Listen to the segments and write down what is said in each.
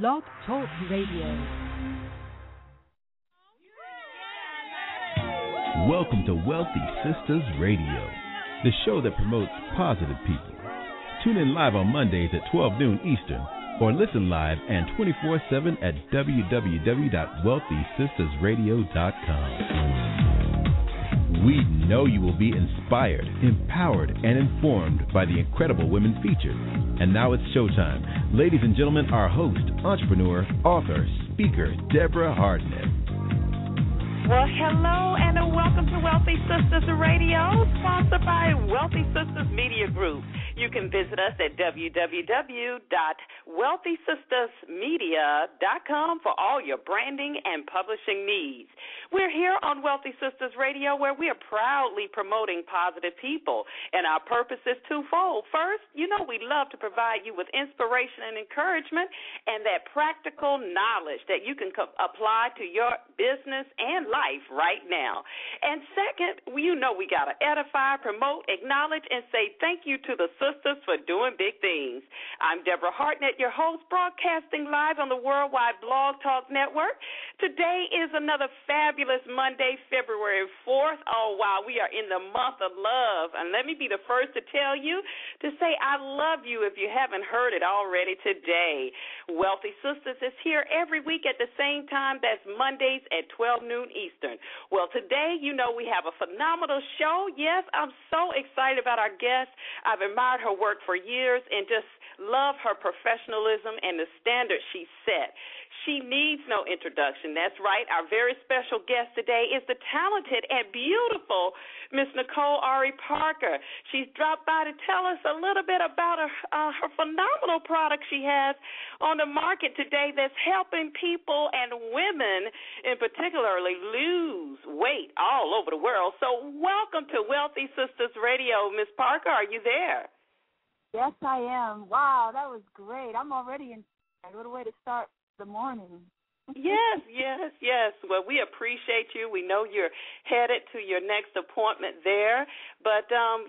Blog Talk Radio. Welcome to Wealthy Sistas Radio, the show that promotes positive people. Tune in live on Mondays at 12 noon Eastern, or listen live and 24/7 at www.wealthysistersradio.com. We know you will be inspired, empowered, and informed by the incredible women featured. And now it's showtime. Ladies and gentlemen, our host, entrepreneur, author, speaker, Deborah Hartnett. Well, hello and welcome to Wealthy Sisters Radio, sponsored by Wealthy Sisters Media Group. You can visit us at www.wealthysistersmedia.com for all your branding and publishing needs. We're here on Wealthy Sisters Radio, where we are proudly promoting positive people, and our purpose is twofold. First, you know we love to provide you with inspiration and encouragement and that practical knowledge that you can apply to your business and life right now. And second, you know we got to edify, promote, acknowledge, and say thank you to the sisters for doing big things. I'm Deborah Hartnett, your host, broadcasting live on the Worldwide Blog Talk Network. Today is another fabulous Monday, February 4th. Oh, wow, we are in the month of love. And let me be the first to tell you to say I love you if you haven't heard it already today. Wealthy Sisters is here every week at the same time. That's Mondays at 12 noon Eastern. Well, today, you know, we have a phenomenal show. Yes, I'm so excited about our guest. I've admired her work for years and just love her professionalism and the standards she set. She needs no introduction. That's right. Our very special guest today is the talented and beautiful Miss Nicole Ari Parker. She's dropped by to tell us a little bit about her phenomenal product she has on the market today that's helping people and women in particularly lose weight all over the world. So welcome to Wealthy Sisters Radio. Miss Parker, are you there? Yes, I am. Wow, that was great. I'm already inspired. What a way to start the morning. Yes. Well, we appreciate you. We know you're headed to your next appointment there, but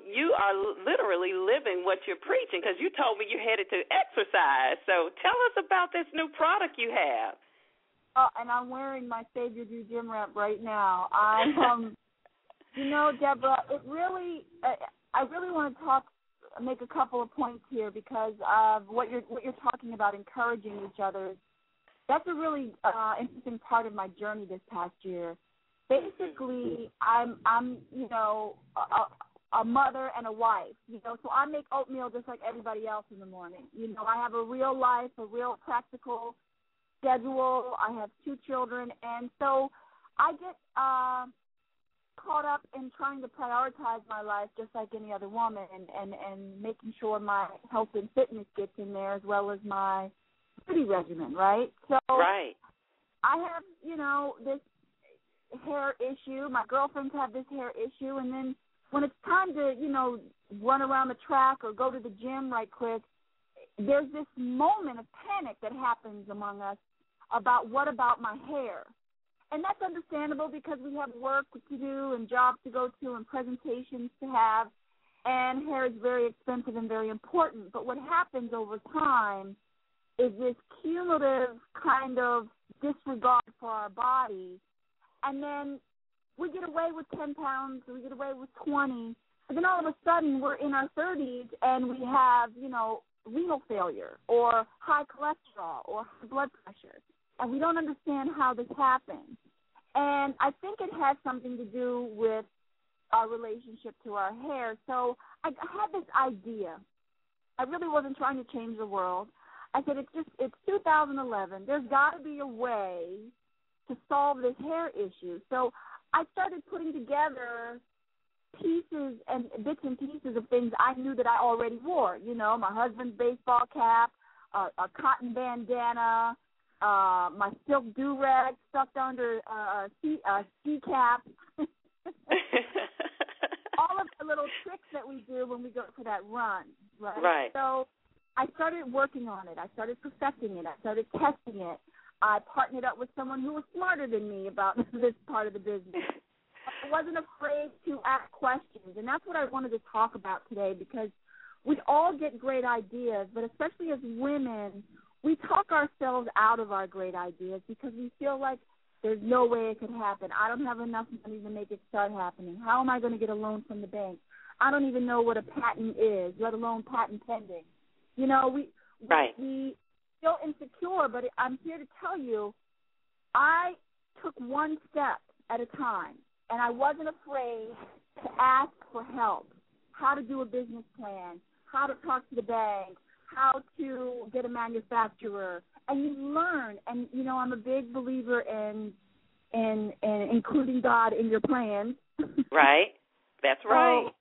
you are literally living what you're preaching because you told me you're headed to exercise. So tell us about this new product you have. Oh, and I'm wearing my Save Your Do GymWrap right now. You know, Deborah, it really, I really want to make a couple of points here because what you're talking about, encouraging each other, that's a really interesting part of my journey this past year. Basically, I'm you know, a mother and a wife, you know, so I make oatmeal just like everybody else in the morning. You know, I have a real life, a real practical schedule. I have two children, and so I get caught up in trying to prioritize my life just like any other woman and making sure my health and fitness gets in there as well as my beauty regimen, right? So right. I have, you know, this hair issue. My girlfriends have this hair issue. And then when it's time to, you know, run around the track or go to the gym right quick, there's this moment of panic that happens among us about what about my hair? And that's understandable because we have work to do and jobs to go to and presentations to have, and hair is very expensive and very important. But what happens over time is this cumulative kind of disregard for our body, and then we get away with 10 pounds, we get away with 20, and then all of a sudden we're in our 30s and we have, you know, renal failure or high cholesterol or high blood pressure, and we don't understand how this happens. And I think it has something to do with our relationship to our hair. So I had this idea. I really wasn't trying to change the world. I said, it's 2011. There's got to be a way to solve this hair issue. So I started putting together pieces and bits and pieces of things I knew that I already wore. You know, my husband's baseball cap, a cotton bandana, my silk do-rag stuffed under a ski cap. All of the little tricks that we do when we go for that run, right? So I started working on it. I started perfecting it. I started testing it. I partnered up with someone who was smarter than me about this part of the business. I wasn't afraid to ask questions, and that's what I wanted to talk about today because we all get great ideas, but especially as women, we talk ourselves out of our great ideas because we feel like there's no way it could happen. I don't have enough money to make it start happening. How am I going to get a loan from the bank? I don't even know what a patent is, let alone patent pending. You know, we feel insecure, but I'm here to tell you I took one step at a time, and I wasn't afraid to ask for help, how to do a business plan, how to talk to the bank, how to get a manufacturer, and you learn. And, you know, I'm a big believer in including God in your plans. Right. That's right. So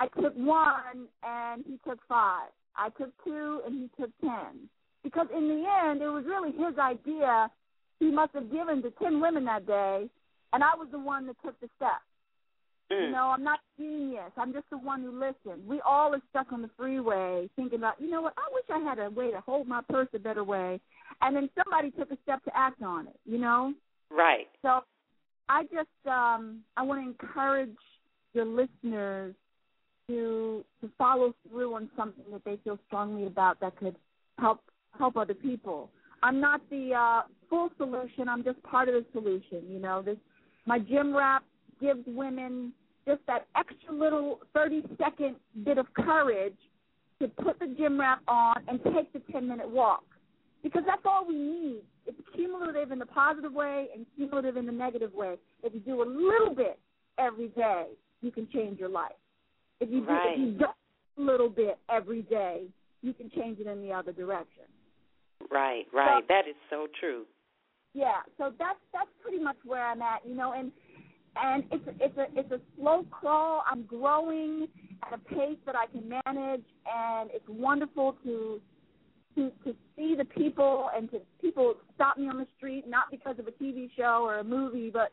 I took one, and he took 5. I took 2, and he took 10. Because in the end, it was really his idea. He must have given to 10 women that day, and I was the one that took the step. Mm. You know, I'm not genius. I'm just the one who listened. We all are stuck on the freeway thinking about, you know what, I wish I had a way to hold my purse a better way. And then somebody took a step to act on it, you know? Right. So I just I want to encourage your listeners to follow through on something that they feel strongly about that could help other people. I'm not the full solution. I'm just part of the solution, you know. My GymWrap gives women just that extra little 30-second bit of courage to put the GymWrap on and take the 10-minute walk because that's all we need. It's cumulative in the positive way and cumulative in the negative way. If you do a little bit every day, you can change your life. If you do a little bit every day, you can change it in the other direction. Right. So, that is so true. Yeah, so that's pretty much where I'm at, you know, and it's a slow crawl. I'm growing at a pace that I can manage, and it's wonderful to see the people and to people stop me on the street, not because of a TV show or a movie, but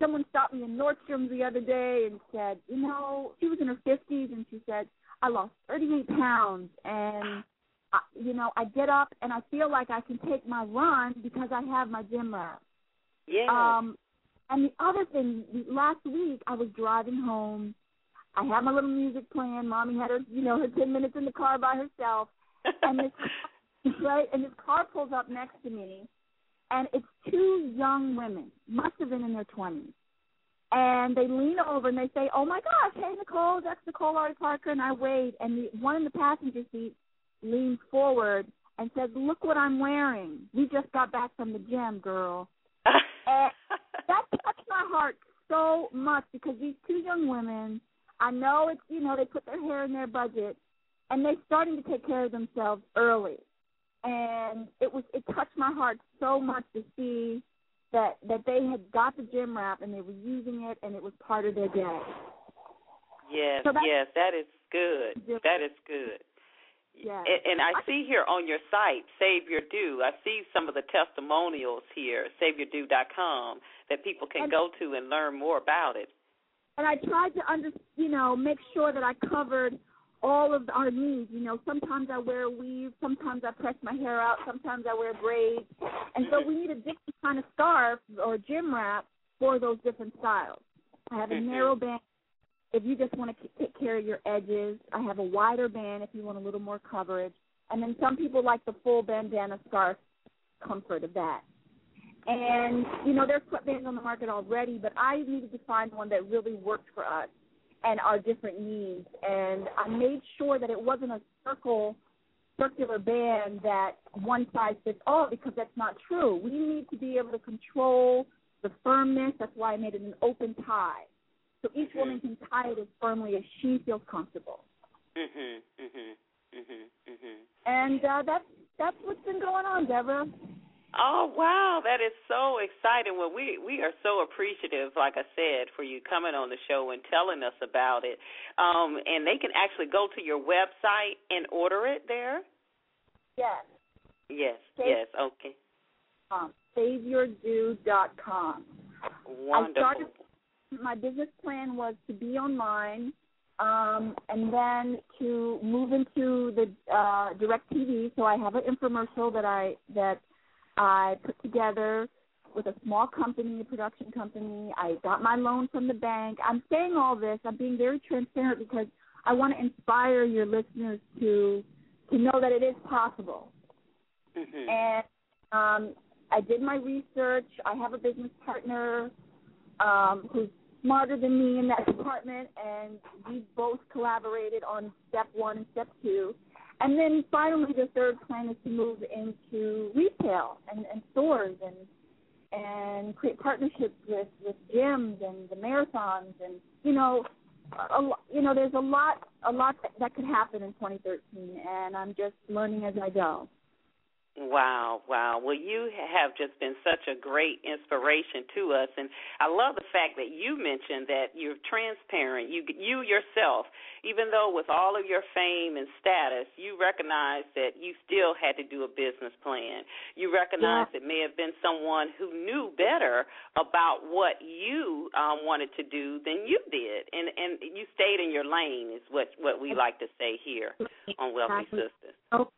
someone stopped me in Nordstrom's the other day and said, you know, she was in her 50s, and she said, I lost 38 pounds, and, you know, I get up, and I feel like I can take my run because I have my GymWrap. Yeah. And the other thing, last week I was driving home. I had my little music playing. Mommy had her, you know, her 10 minutes in the car by herself. And this car pulls up next to me, and it's 2 young women, must have been in their 20s. And they lean over and they say, oh, my gosh, hey, Nicole, that's Nicole Ari Parker. And I wave, and the one in the passenger seat leans forward and says, look what I'm wearing. We just got back from the gym, girl. And that touched my heart so much because these 2 young women, I know it's, you know, they put their hair in their budget, and they're starting to take care of themselves early. And it touched my heart so much to see that they had got the GymWrap and they were using it, and it was part of their day. Yes, so yes, that is good. Different. That is good. Yeah. And I see here on your site, Save Your Do, I see some of the testimonials here, SaveYourDo.com, that people can go to and learn more about it. And I tried to, make sure that I covered all of our needs. You know, sometimes I wear a weave, sometimes I press my hair out, sometimes I wear braids. And so we need a different kind of scarf or GymWrap for those different styles. I have a narrow band if you just want to take care of your edges. I have a wider band if you want a little more coverage. And then some people like the full bandana scarf comfort of that. And, you know, there's sweatbands on the market already, but I needed to find one that really worked for us and our different needs. And I made sure that it wasn't a circular band that one size fits all because that's not true. We need to be able to control the firmness. That's why I made it an open tie. So each woman can tie it as firmly as she feels comfortable. And that's what's been going on, Deborah. Oh, wow, that is so exciting. Well, we are so appreciative, like I said, for you coming on the show and telling us about it. And they can actually go to your website and order it there? Yes. Yes, okay. SaveYourDo.com. Wonderful. My business plan was to be online and then to move into the DirecTV. So I have an infomercial that I put together with a small company, a production company. I got my loan from the bank. I'm saying all this. I'm being very transparent because I want to inspire your listeners to know that it is possible. Mm-hmm. And I did my research. I have a business partner who's smarter than me in that department, and we both collaborated on step one and step two. And then finally the third plan is to move into retail and stores and create partnerships with gyms and the marathons and, there's a lot that could happen in 2013, and I'm just learning as I go. Wow. Well, you have just been such a great inspiration to us, and I love the fact that you mentioned that you're transparent. You yourself, even though with all of your fame and status, you recognize that you still had to do a business plan. You recognize it may have been someone who knew better about what you wanted to do than you did, and you stayed in your lane is what we like to say here on Wealthy Sistas. Okay.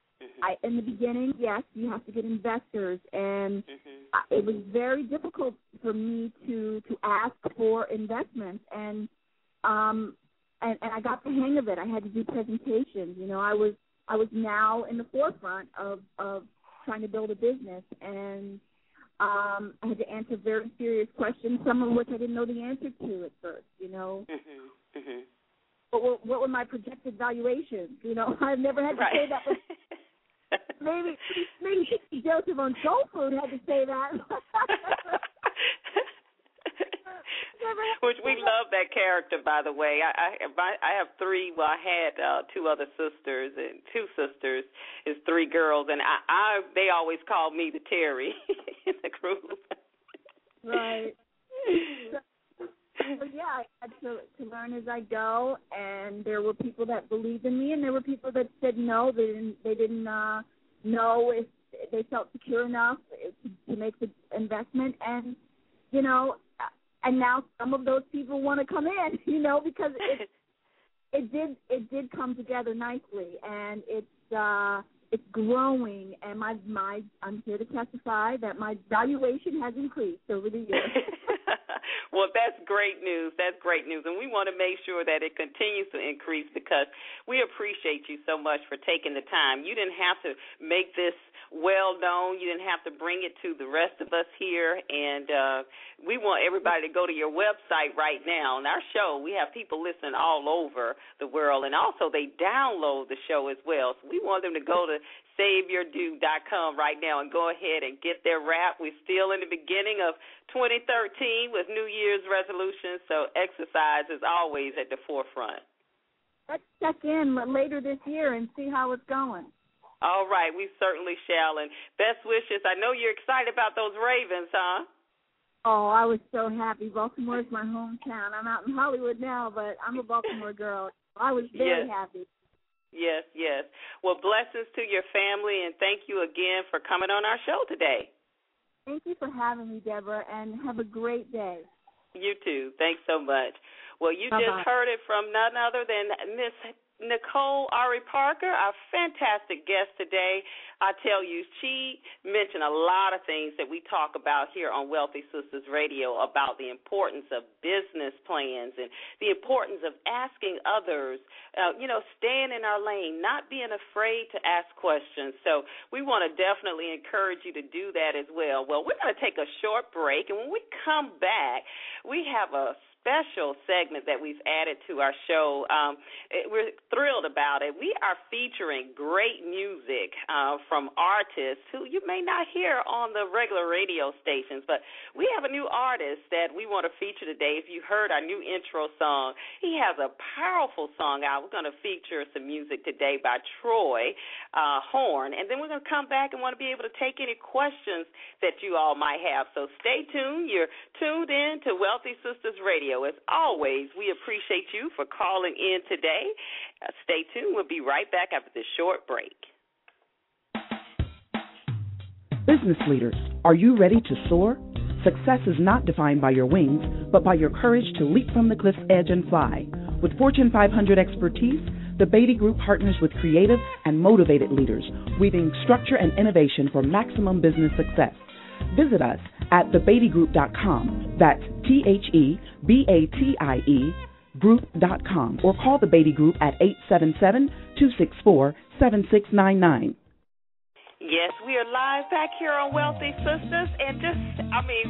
In the beginning, yes, you have to get investors, and it was very difficult for me to ask for investments, and I got the hang of it. I had to do presentations. I was now in the forefront of trying to build a business, and I had to answer very serious questions, some of which I didn't know the answer to at first. What were my projected valuations? I've never had to say that before. Maybe Joseph on Soul Food had to say that. Which we love that character, by the way. I have three. Well, I had two other sisters, and two sisters is three girls, and they always called me the Teri in the group. Right. So, I had to learn as I go, and there were people that believed in me, and there were people that said no. They didn't know if they felt secure enough to make the investment. And, and now some of those people want to come in, because it did come together nicely, and it's growing. And my I'm here to testify that my valuation has increased over the years. Well, that's great news. That's great news. And we want to make sure that it continues to increase because we appreciate you so much for taking the time. You didn't have to make this well known. You didn't have to bring it to the rest of us here. And we want everybody to go to your website right now. On our show, we have people listening all over the world. And also they download the show as well. So we want them to go to SaveYourDo.com right now and go ahead and get their wrap. We're still in the beginning of 2013 with New Year's resolutions, so exercise is always at the forefront. Let's check in later this year and see how it's going. All right, we certainly shall. And best wishes. I know you're excited about those Ravens, huh? Oh, I was so happy. Baltimore is my hometown. I'm out in Hollywood now, but I'm a Baltimore girl. I was very happy. Yes. Well, blessings to your family, and thank you again for coming on our show today. Thank you for having me, Deborah, and have a great day. You too. Thanks so much. Well, you just heard it from none other than Miss Nicole Ari Parker, our fantastic guest today. I tell you, she mentioned a lot of things that we talk about here on Wealthy Sistas Radio about the importance of business plans and the importance of asking others, staying in our lane, not being afraid to ask questions. So we want to definitely encourage you to do that as well. Well, we're going to take a short break, and when we come back, we have a special segment that we've added to our show. We're thrilled about it. We are featuring great music from artists who you may not hear on the regular radio stations, but we have a new artist that we want to feature today. If you heard our new intro song, he has a powerful song out. We're going to feature some music today by Troy Horne, and then we're going to come back and want to be able to take any questions that you all might have. So stay tuned. You're tuned in to Wealthy Sistas Radio. As always, we appreciate you for calling in today. Stay tuned. We'll be right back after this short break. Business leaders, are you ready to soar? Success is not defined by your wings, but by your courage to leap from the cliff's edge and fly. With Fortune 500 expertise, the Beatty Group partners with creative and motivated leaders, weaving structure and innovation for maximum business success. Visit us at thebeattygroup.com. That's TheBatie Group.com, or call the Beatty Group at 877-264-7699. Yes, we are live back here on Wealthy Sistas, and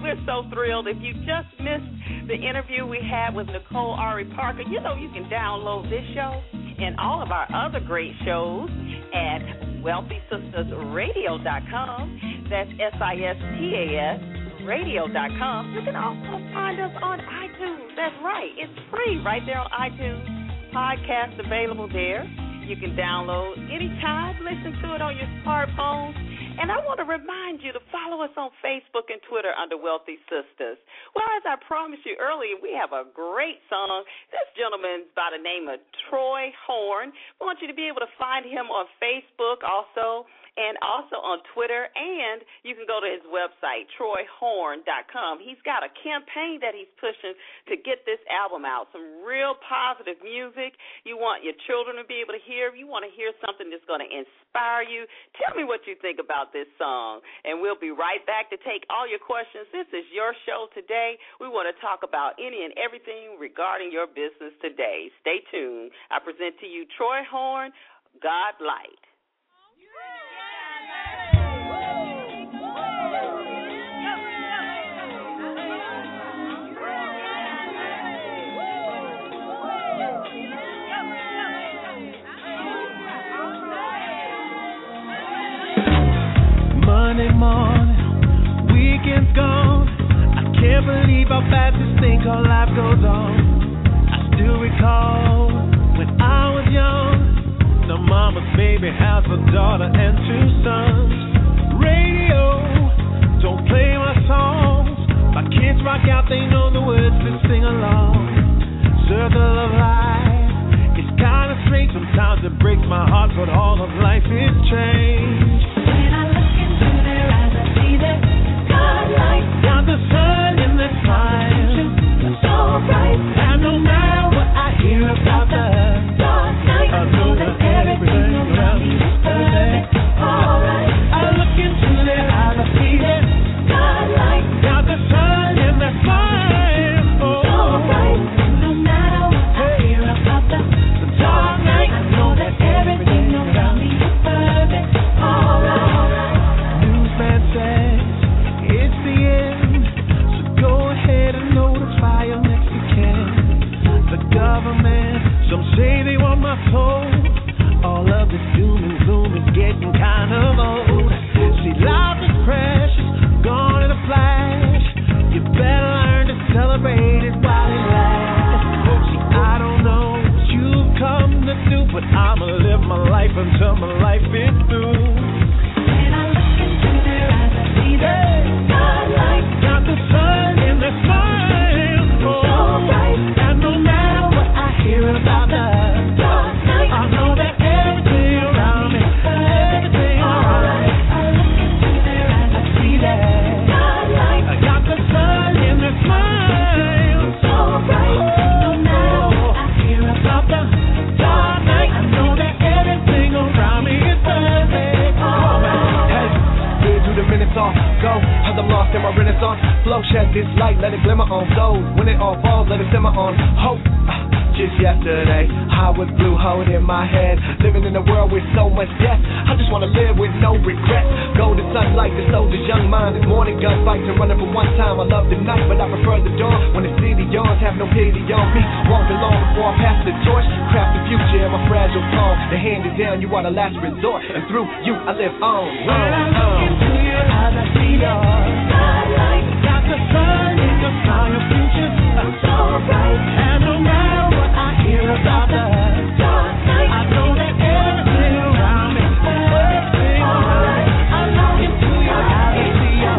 we're so thrilled. If you just missed the interview we had with Nicole Ari Parker, you know you can download this show and all of our other great shows at WealthySistasRadio.com. That's SISTAS radio.com. You can also find us on iTunes. That's right. It's free right there on iTunes. Podcasts available there. You can download anytime, listen to it on your smartphone. And I want to remind you to follow us on Facebook and Twitter under Wealthy Sistas. Well, as I promised you earlier, we have a great song. This gentleman's by the name of Troy Horne. We want you to be able to find him on Facebook also and also on Twitter. And you can go to his website, TroyHorne.com. He's got a campaign that he's pushing to get this album out, some real positive music. You want your children to be able to hear. You want to hear something that's going to inspire you. Tell me what you think about this song, and we'll be right back to take all your questions. This is your show today. We want to talk about any and everything regarding your business today. Stay tuned. I present to you Troy Horne, God Light. Monday morning, weekend's gone. I can't believe how fast this thing called life goes on. I still recall when I was young, the mama's baby has a daughter and two sons. Radio, don't play my songs. My kids rock out, they know the words to sing along. Circle of life, it's kind of strange. Sometimes it breaks my heart, but all of life is changed. Got the sun in the sky, so bright. I know now what I hear about the dark night. I know that everything around me is perfect. All right. I look into their eyes, I see them. Got the sun in the sky, oh, so bright. I know now what I hear about the dark night. I know that everything around me is perfect. All right. Newsman says it's the end, so go ahead and notify your Mexican. The government, some say they want my soul. All of this doom and gloom is getting kind of old. See, life is precious, gone in a flash. You better learn to celebrate it while it lasts. See, I don't know what you've come to do, but I'ma live my life until my life is through. Got the sun in the smile, oh, so bright. I know now what I hear about the dark night. I know that everything around me, everything alright. I look into their eyes, I see that starlight. I got the sun in the smile, so bright. I know now what I hear about the dark night. I know that everything around me is perfect, alright. Hey, we'll do the minutes off, go. I'm lost in my renaissance. Flow shed this light, let it glimmer on those. When it all falls, let it simmer on hope. Just yesterday, I was blue, hold in my head. Living in a world with so much death, I just wanna live with no regrets. Golden sunlight, the soldier's young mind. This morning gunfights and running for one time. I love the night, but I prefer the dawn. When the city yawns, have no pity on me. Walk along before I pass the torch. Craft the future in my fragile palm. The hand is down, you are the last resort. And through you, I live on. When I look into your eyes, I see your starlight. Got the sun in the sky, your future is so bright. And no matter what I hear about the dark night, I know that everything around me is perfect. Alright, I look into your eyes and see your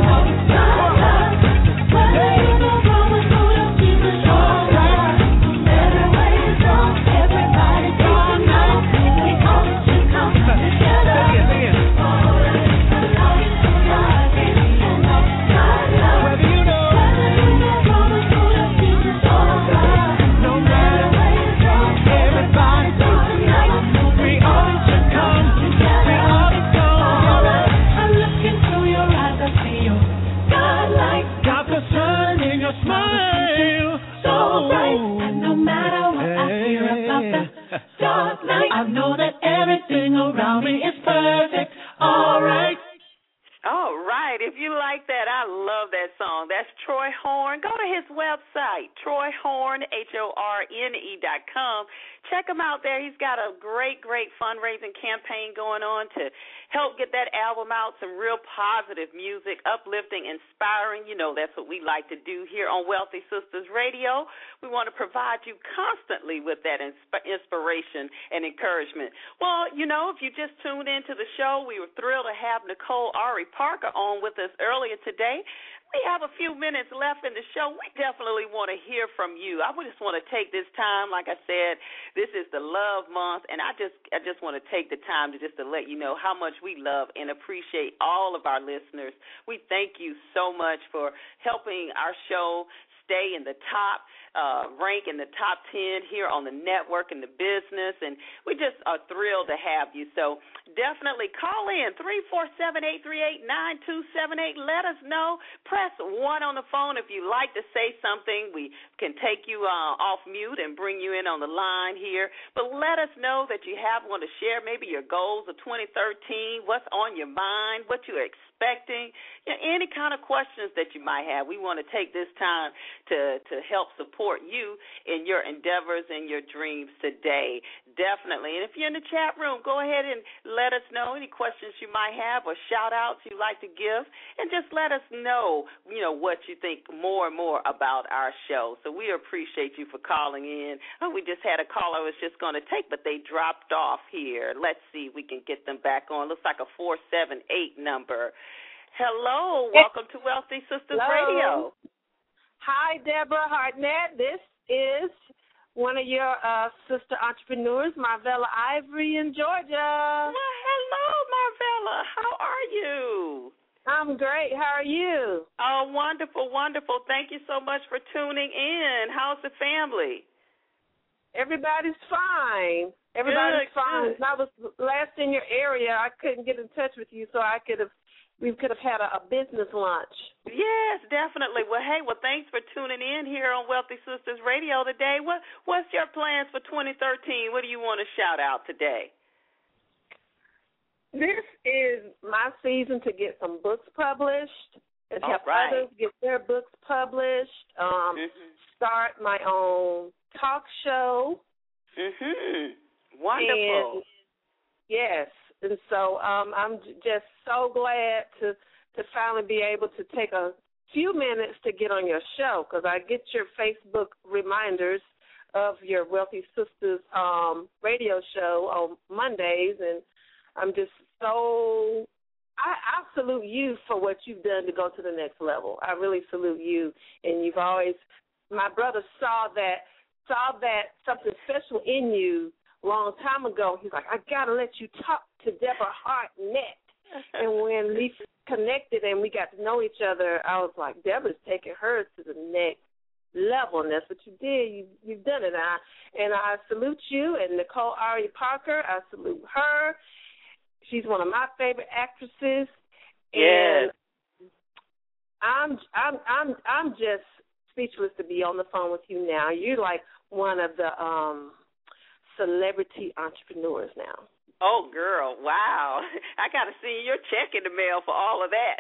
starlight. Whether you're the wrong or so, you'll keep the starlight. No matter where you're from, everybody's dark night. We all should come together. Alright, I look into your eyes. you like that, I love that song. That's Troy Horne. Go to his website, Troy Horne, HORNE.com. Check him out there. He's got a great, great fundraising campaign going on to help get that album out, some real positive music, uplifting, inspiring. You know, that's what we like to do here on Wealthy Sisters Radio. We want to provide you constantly with that inspiration and encouragement. Well, you know, if you just tuned into the show, we were thrilled to have Nicole Ari Parker on with us earlier today. We have a few minutes left in the show. We definitely want to hear from you. I just want to take this time, like I said, this is the love month, and I just want to take the time to let you know how much we love and appreciate all of our listeners. We thank you so much for helping our show stay in the top rank, in the top 10 here on the network and the business, and we just are thrilled to have you. So definitely call in, 347-838-9278. Let us know. Press 1 on the phone if you like to say something. We can take you off mute and bring you in on the line here. But let us know that you have one to share, maybe your goals of 2013, what's on your mind, what you're expecting, you know, any kind of questions that you might have. We want to take this time to help support you in your endeavors and your dreams today. Definitely. And if you're in the chat room, go ahead and let us know any questions you might have or shout-outs you'd like to give, and just let us know, you know, what you think more and more about our show. So we appreciate you for calling in. Oh, we just had a call I was just going to take, but they dropped off here. Let's see if we can get them back on. Looks like a 478 number. Hello. Welcome to Wealthy Sisters Radio. Hi, Deborah Hartnett. This is one of your sister entrepreneurs, Marvella Ivory in Georgia. Well, hello, Marvella. How are you? I'm great. How are you? Oh, wonderful, wonderful. Thank you so much for tuning in. How's the family? Everybody's fine. Everybody's fine. When I was last in your area, I couldn't get in touch with you, so we could have had a business lunch. Yes, definitely. Well, hey, thanks for tuning in here on Wealthy Sisters Radio today. What's your plans for 2013? What do you want to shout out today? This is my season to get some books published and help others get their books published, start my own talk show. Wonderful. And, yes. And so I'm just so glad to finally be able to take a few minutes to get on your show, because I get your Facebook reminders of your Wealthy Sisters radio show on Mondays, and I'm just so I salute you for what you've done to go to the next level. I really salute you, and you've always – my brother saw that something special in you long time ago. He's like, I got to let you talk to Deborah Hartnett. And when we connected and we got to know each other, I was like, Deborah's taking hers to the next level, and that's what you did. You've done it. And I salute you and Nicole Ari Parker. I salute her. She's one of my favorite actresses. Yes. And I'm just speechless to be on the phone with you now. You're like one of the celebrity entrepreneurs now. Oh, girl, wow. I got to see your check in the mail for all of that.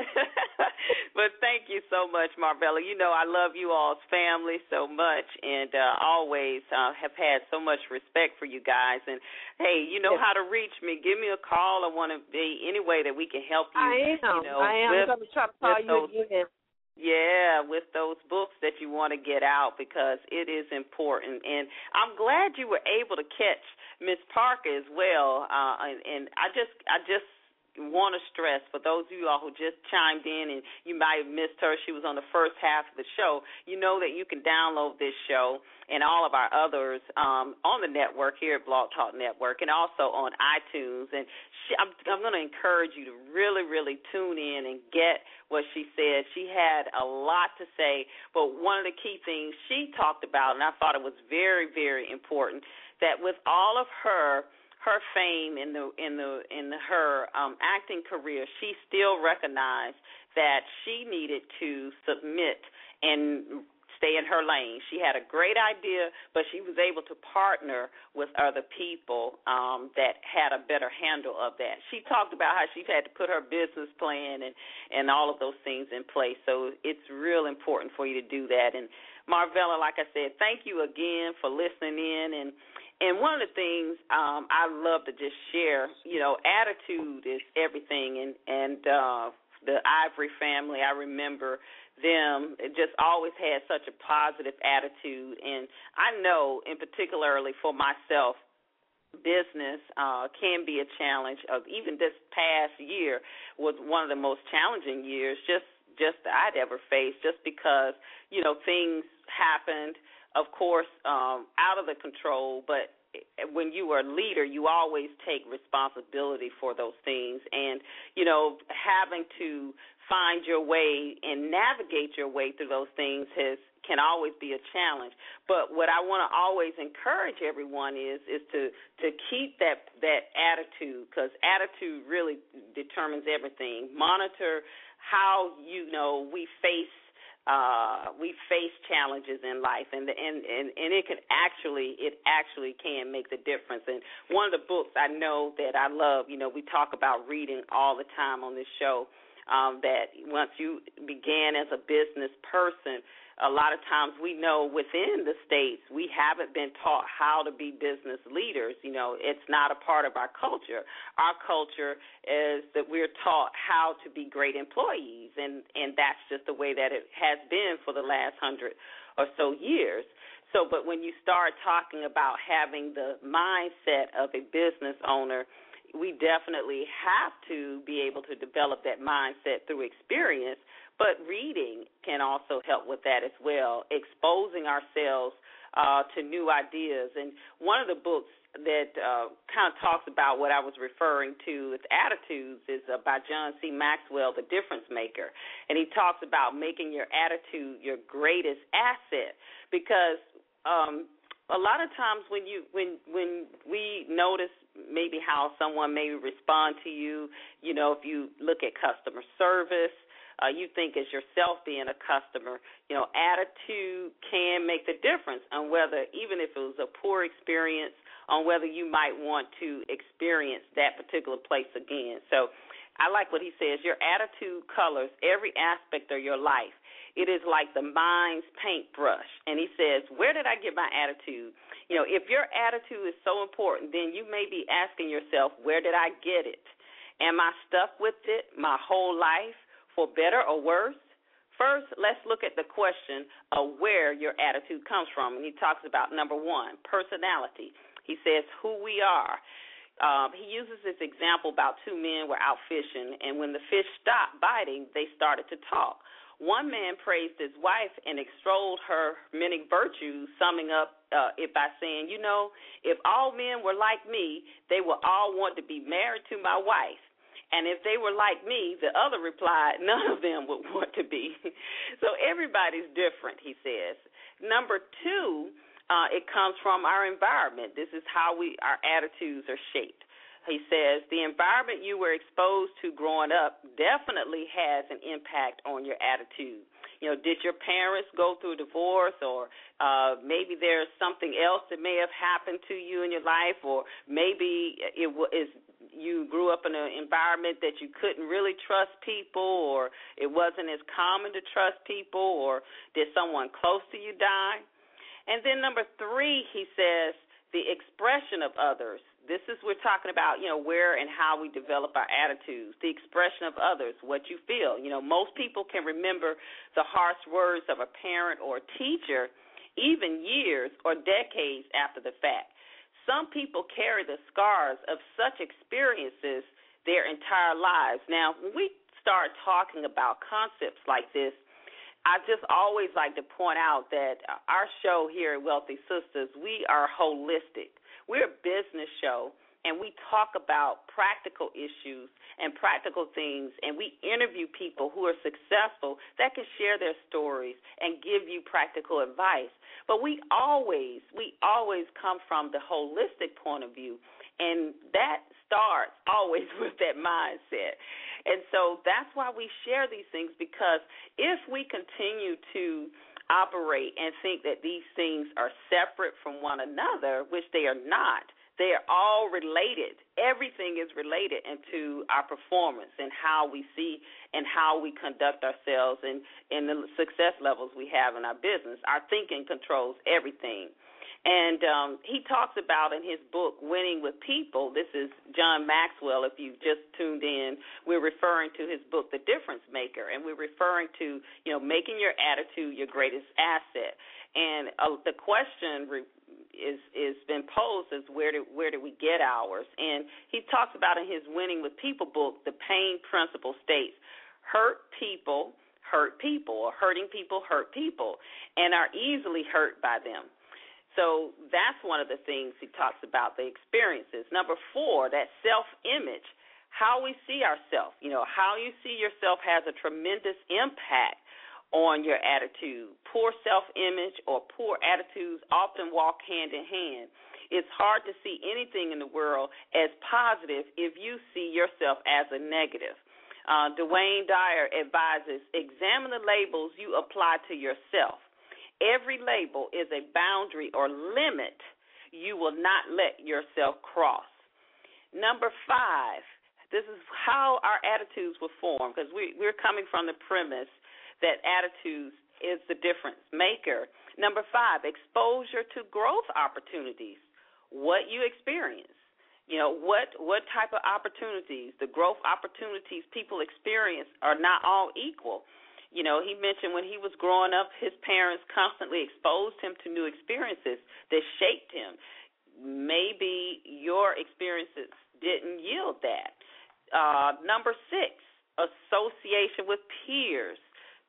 But thank you so much, Marvella. You know I love you all's family so much, and always have had so much respect for you guys. And, hey, you know how to reach me. Give me a call. I want to be any way that we can help you. I am. I'm going to try to call you again. Yeah, with those books that you want to get out, because it is important. And I'm glad you were able to catch Ms. Parker as well. And I just want to stress, for those of you all who just chimed in and you might have missed her, she was on the first half of the show, you know that you can download this show and all of our others on the network here at Blog Talk Network, and also on iTunes. And I'm going to encourage you to really, really tune in and get what she said. She had a lot to say, but one of the key things she talked about, and I thought it was very, very important, that with all of her fame in her acting career, she still recognized that she needed to submit and stay in her lane. She had a great idea, but she was able to partner with other people that had a better handle of that. She talked about how she had to put her business plan and all of those things in place. So it's real important for you to do that. And Marvella, like I said, thank you again for listening in. And one of the things I love to just share, you know, attitude is everything. And the Ivory family, I remember them, it just always had such a positive attitude. And I know, in particularly for myself, business can be a challenge. Of even this past year was one of the most challenging years just that I'd ever faced, just because, you know, things happened, of course, out of the control, but when you are a leader, you always take responsibility for those things. And, you know, having to find your way and navigate your way through those things can always be a challenge. But what I want to always encourage everyone is to keep that attitude, because attitude really determines everything. Monitor how, you know, we face challenges in life, and it actually can make the difference. And one of the books I know that I love, you know, we talk about reading all the time on this show, that once you began as a business person, a lot of times we know within the states we haven't been taught how to be business leaders. You know, it's not a part of our culture. Our culture is that we're taught how to be great employees, and that's just the way that it has been for the last 100 or so years. So, but when you start talking about having the mindset of a business owner, we definitely have to be able to develop that mindset through experience. But reading can also help with that as well, exposing ourselves to new ideas. And one of the books that kind of talks about what I was referring to with attitudes is by John C. Maxwell, The Difference Maker. And he talks about making your attitude your greatest asset, because a lot of times when we notice maybe how someone may respond to you, you know, if you look at customer service, you think as yourself being a customer, you know, attitude can make the difference on whether, even if it was a poor experience, on whether you might want to experience that particular place again. So I like what he says. Your attitude colors every aspect of your life. It is like the mind's paintbrush. And he says, where did I get my attitude? You know, if your attitude is so important, then you may be asking yourself, where did I get it? Am I stuck with it my whole life, for better or worse? First, let's look at the question of where your attitude comes from. And he talks about, number one, personality. He says who we are. He uses this example about two men were out fishing, and when the fish stopped biting, they started to talk. One man praised his wife and extolled her many virtues, summing up it by saying, you know, if all men were like me, they would all want to be married to my wife. And if they were like me, the other replied, none of them would want to be. So everybody's different, he says. Number two, it comes from our environment. This is how our attitudes are shaped. He says, the environment you were exposed to growing up definitely has an impact on your attitude. You know, did your parents go through a divorce, or maybe there's something else that may have happened to you in your life, or maybe you grew up in an environment that you couldn't really trust people, or it wasn't as common to trust people, or did someone close to you die? And then number three, he says, the expression of others. This is, we're talking about, you know, where and how we develop our attitudes, the expression of others, what you feel. You know, most people can remember the harsh words of a parent or a teacher, even years or decades after the fact. Some people carry the scars of such experiences their entire lives. Now, when we start talking about concepts like this, I just always like to point out that our show here at Wealthy Sistas, we are holistic. We're a business show, and we talk about practical issues and practical things, and we interview people who are successful that can share their stories and give you practical advice. But we always come from the holistic point of view, and that starts always with that mindset. And so that's why we share these things, because if we continue to operate and think that these things are separate from one another, which they are not, they are all related. Everything is related into our performance and how we see and how we conduct ourselves and the success levels we have in our business. Our thinking controls everything. And he talks about in his book, Winning with People, this is John Maxwell, if you've just tuned in, we're referring to his book, The Difference Maker, and we're referring to, you know, making your attitude your greatest asset. And the question is been posed as where do we get ours? And he talks about in his Winning with People book, the pain principle states, hurting people hurt people, and are easily hurt by them. So that's one of the things he talks about, the experiences. Number 4, that self-image, how we see ourselves. You know, how you see yourself has a tremendous impact on your attitude. Poor self-image or poor attitudes often walk hand in hand. It's hard to see anything in the world as positive if you see yourself as a negative. Wayne Dyer advises, examine the labels you apply to yourself. Every label is a boundary or limit you will not let yourself cross. Number 5, this is how our attitudes will form, because we're coming from the premise that attitudes is the difference maker. Number 5, exposure to growth opportunities, what you experience. You know, what type of opportunities, the growth opportunities people experience are not all equal. You know, he mentioned when he was growing up, his parents constantly exposed him to new experiences that shaped him. Maybe your experiences didn't yield that. Number 6, association with peers,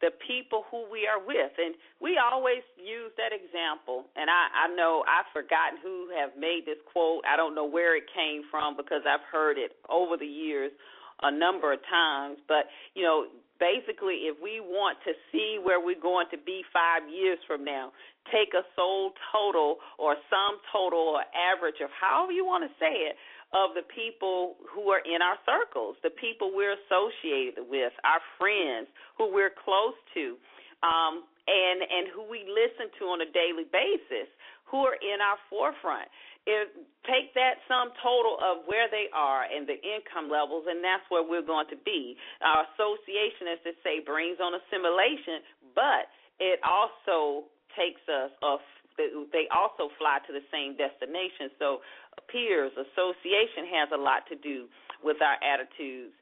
the people who we are with. And we always use that example. And I know I've forgotten who have made this quote. I don't know where it came from, because I've heard it over the years a number of times. But, you know, basically, if we want to see where we're going to be 5 years from now, take a soul total or sum total or average of however you want to say it of the people who are in our circles, the people we're associated with, our friends who we're close to, and who we listen to on a daily basis, who are in our forefront. Take that sum total of where they are and the income levels, and that's where we're going to be. Our association, as they say, brings on assimilation, but it also takes us off. They also fly to the same destination. So peers, association has a lot to do with our attitudes.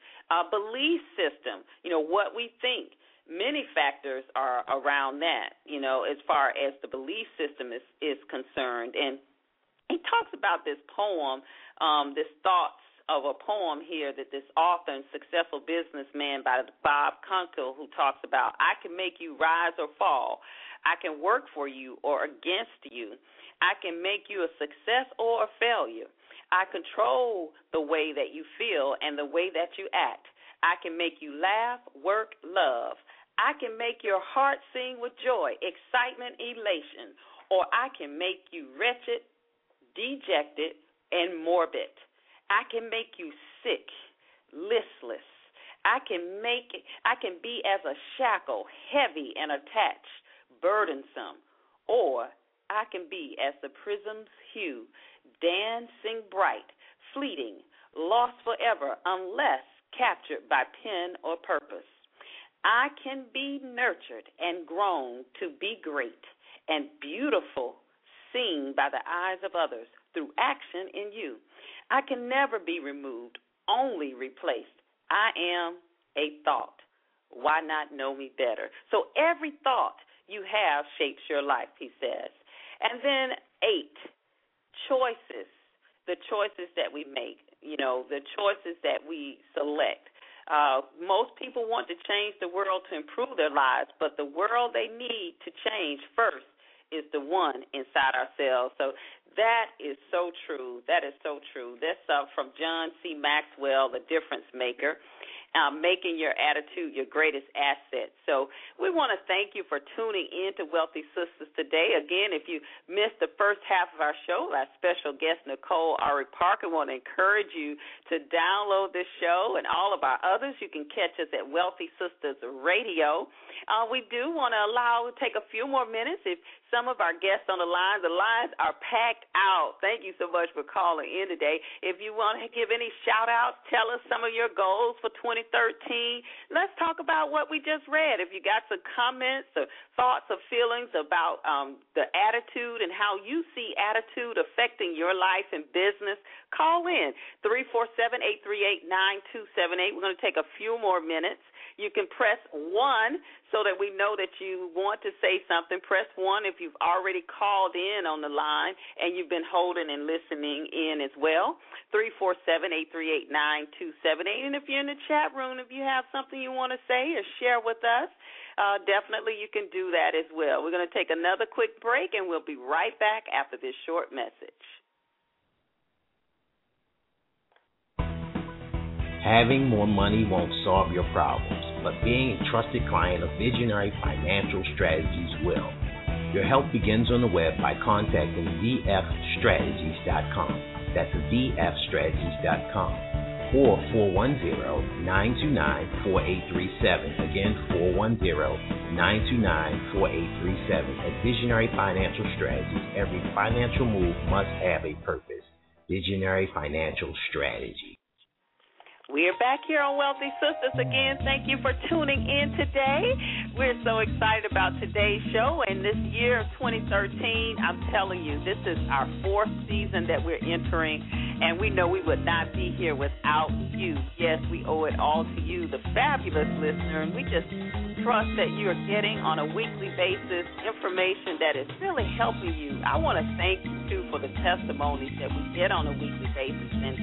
Belief system, you know, what we think. Many factors are around that, you know, as far as the belief system is concerned. And he talks about this poem, this thoughts of a poem here that this author and successful businessman by Bob Kunkel, who talks about, I can make you rise or fall. I can work for you or against you. I can make you a success or a failure. I control the way that you feel and the way that you act. I can make you laugh, work, love. I can make your heart sing with joy, excitement, elation. Or I can make you wretched, dejected, and morbid. I can make you sick, listless. I can be as a shackle, heavy and attached, burdensome. Or I can be as the prism's hue, dancing bright, fleeting, lost forever, unless captured by pen or purpose. I can be nurtured and grown to be great and beautiful, seen by the eyes of others through action in you. I can never be removed, only replaced. I am a thought. Why not know me better? So every thought you have shapes your life, he says. And then 8, choices, the choices that we make. You know, the choices that we select. Most people want to change the world to improve their lives, but the world they need to change first is the one inside ourselves. So that is so true. That is so true. That's from John C. Maxwell, The Difference Maker. making your attitude your greatest asset. So we want to thank you for tuning in to Wealthy Sistas today. Again, if you missed the first half of our show, our special guest, Nicole Ari Parker, want to encourage you to download this show and all of our others. You can catch us at Wealthy Sistas Radio. We do want to take a few more minutes if some of our guests on the lines are packed out. Thank you so much for calling in today. If you want to give any shout-outs, tell us some of your goals for 2013. Let's talk about what we just read. If you got some comments or thoughts or feelings about the attitude and how you see attitude affecting your life and business, call in 347-838-9278. We're going to take a few more minutes. You can press 1 so that we know that you want to say something. Press 1 if you've already called in on the line and you've been holding and listening in as well. 347-838-9278. And if you're in the chat room, if you have something you want to say or share with us, definitely you can do that as well. We're going to take another quick break, and we'll be right back after this short message. Having more money won't solve your problems, but being a trusted client of Visionary Financial Strategies will. Your help begins on the web by contacting VFStrategies.com. That's VFStrategies.com. Or 410-929-4837. Again, 410-929-4837. At Visionary Financial Strategies, every financial move must have a purpose. Visionary Financial Strategies. We are back here on Wealthy Sistas again. Thank you for tuning in today. We're so excited about today's show. And this year of 2013, I'm telling you, this is our 4th season that we're entering. And we know we would not be here without you. Yes, we owe it all to you, the fabulous listener. And we just trust that you are getting on a weekly basis information that is really helping you. I want to thank you, too, for the testimonies that we get on a weekly basis. And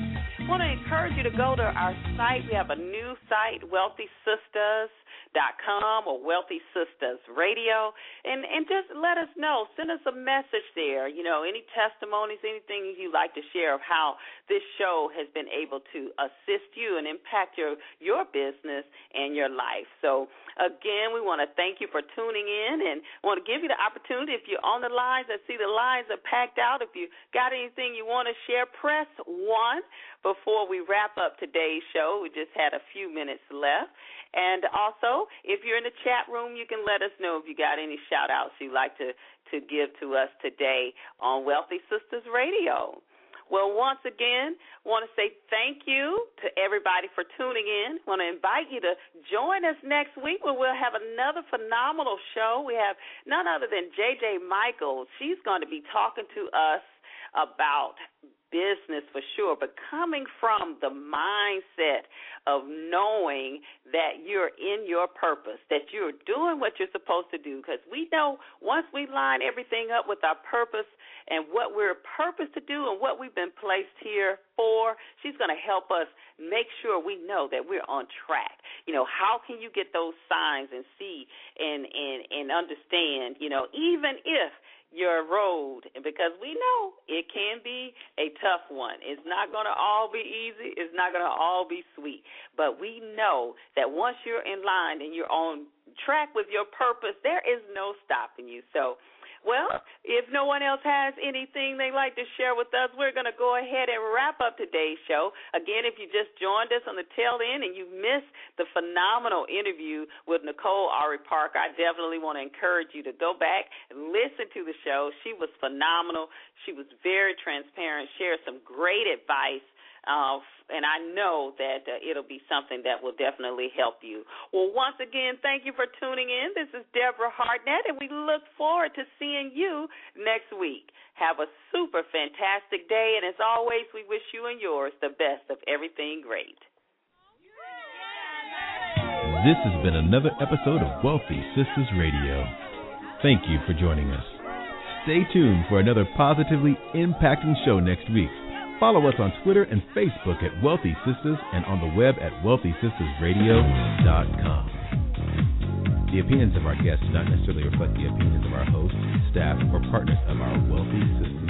I want to encourage you to go to our site. We have a new site, WealthySistas.com or Wealthy Sistas Radio, and just let us know. Send us a message there. You know, any testimonies, anything you'd like to share of how this show has been able to assist you and impact your business and your life. So, again, we want to thank you for tuning in and want to give you the opportunity. If you're on the lines, I see the lines are packed out. If you got anything you want to share, press 1. Before we wrap up today's show, we just had a few minutes left. And also, if you're in the chat room, you can let us know if you got any shout-outs you'd like to give to us today on Wealthy Sistas Radio. Well, once again, want to say thank you to everybody for tuning in. Want to invite you to join us next week where we'll have another phenomenal show. We have none other than JJ Michaels. She's going to be talking to us about business for sure, but coming from the mindset of knowing that you're in your purpose, that you're doing what you're supposed to do, because we know once we line everything up with our purpose and what we're purposed to do and what we've been placed here for, she's going to help us make sure we know that we're on track. You know, how can you get those signs and see and understand, you know, even if your road, because we know it can be a tough one. It's not going to all be easy. It's not going to all be sweet. But we know that once you're in line and you're on track with your purpose, there is no stopping you. So, well, if no one else has anything they'd like to share with us, we're going to go ahead and wrap up today's show. Again, if you just joined us on the tail end and you missed the phenomenal interview with Nicole Ari Parker, I definitely want to encourage you to go back and listen to the show. She was phenomenal. She was very transparent, shared some great advice. And I know that it'll be something that will definitely help you. Well, once again, thank you for tuning in. This is Deborah Hartnett, and we look forward to seeing you next week. Have a super fantastic day, and as always, we wish you and yours the best of everything great. This has been another episode of Wealthy Sistas Radio. Thank you for joining us. Stay tuned for another positively impacting show next week. Follow us on Twitter and Facebook at Wealthy Sistas and on the web at WealthySistersRadio.com. The opinions of our guests do not necessarily reflect the opinions of our hosts, staff, or partners of our Wealthy Sistas.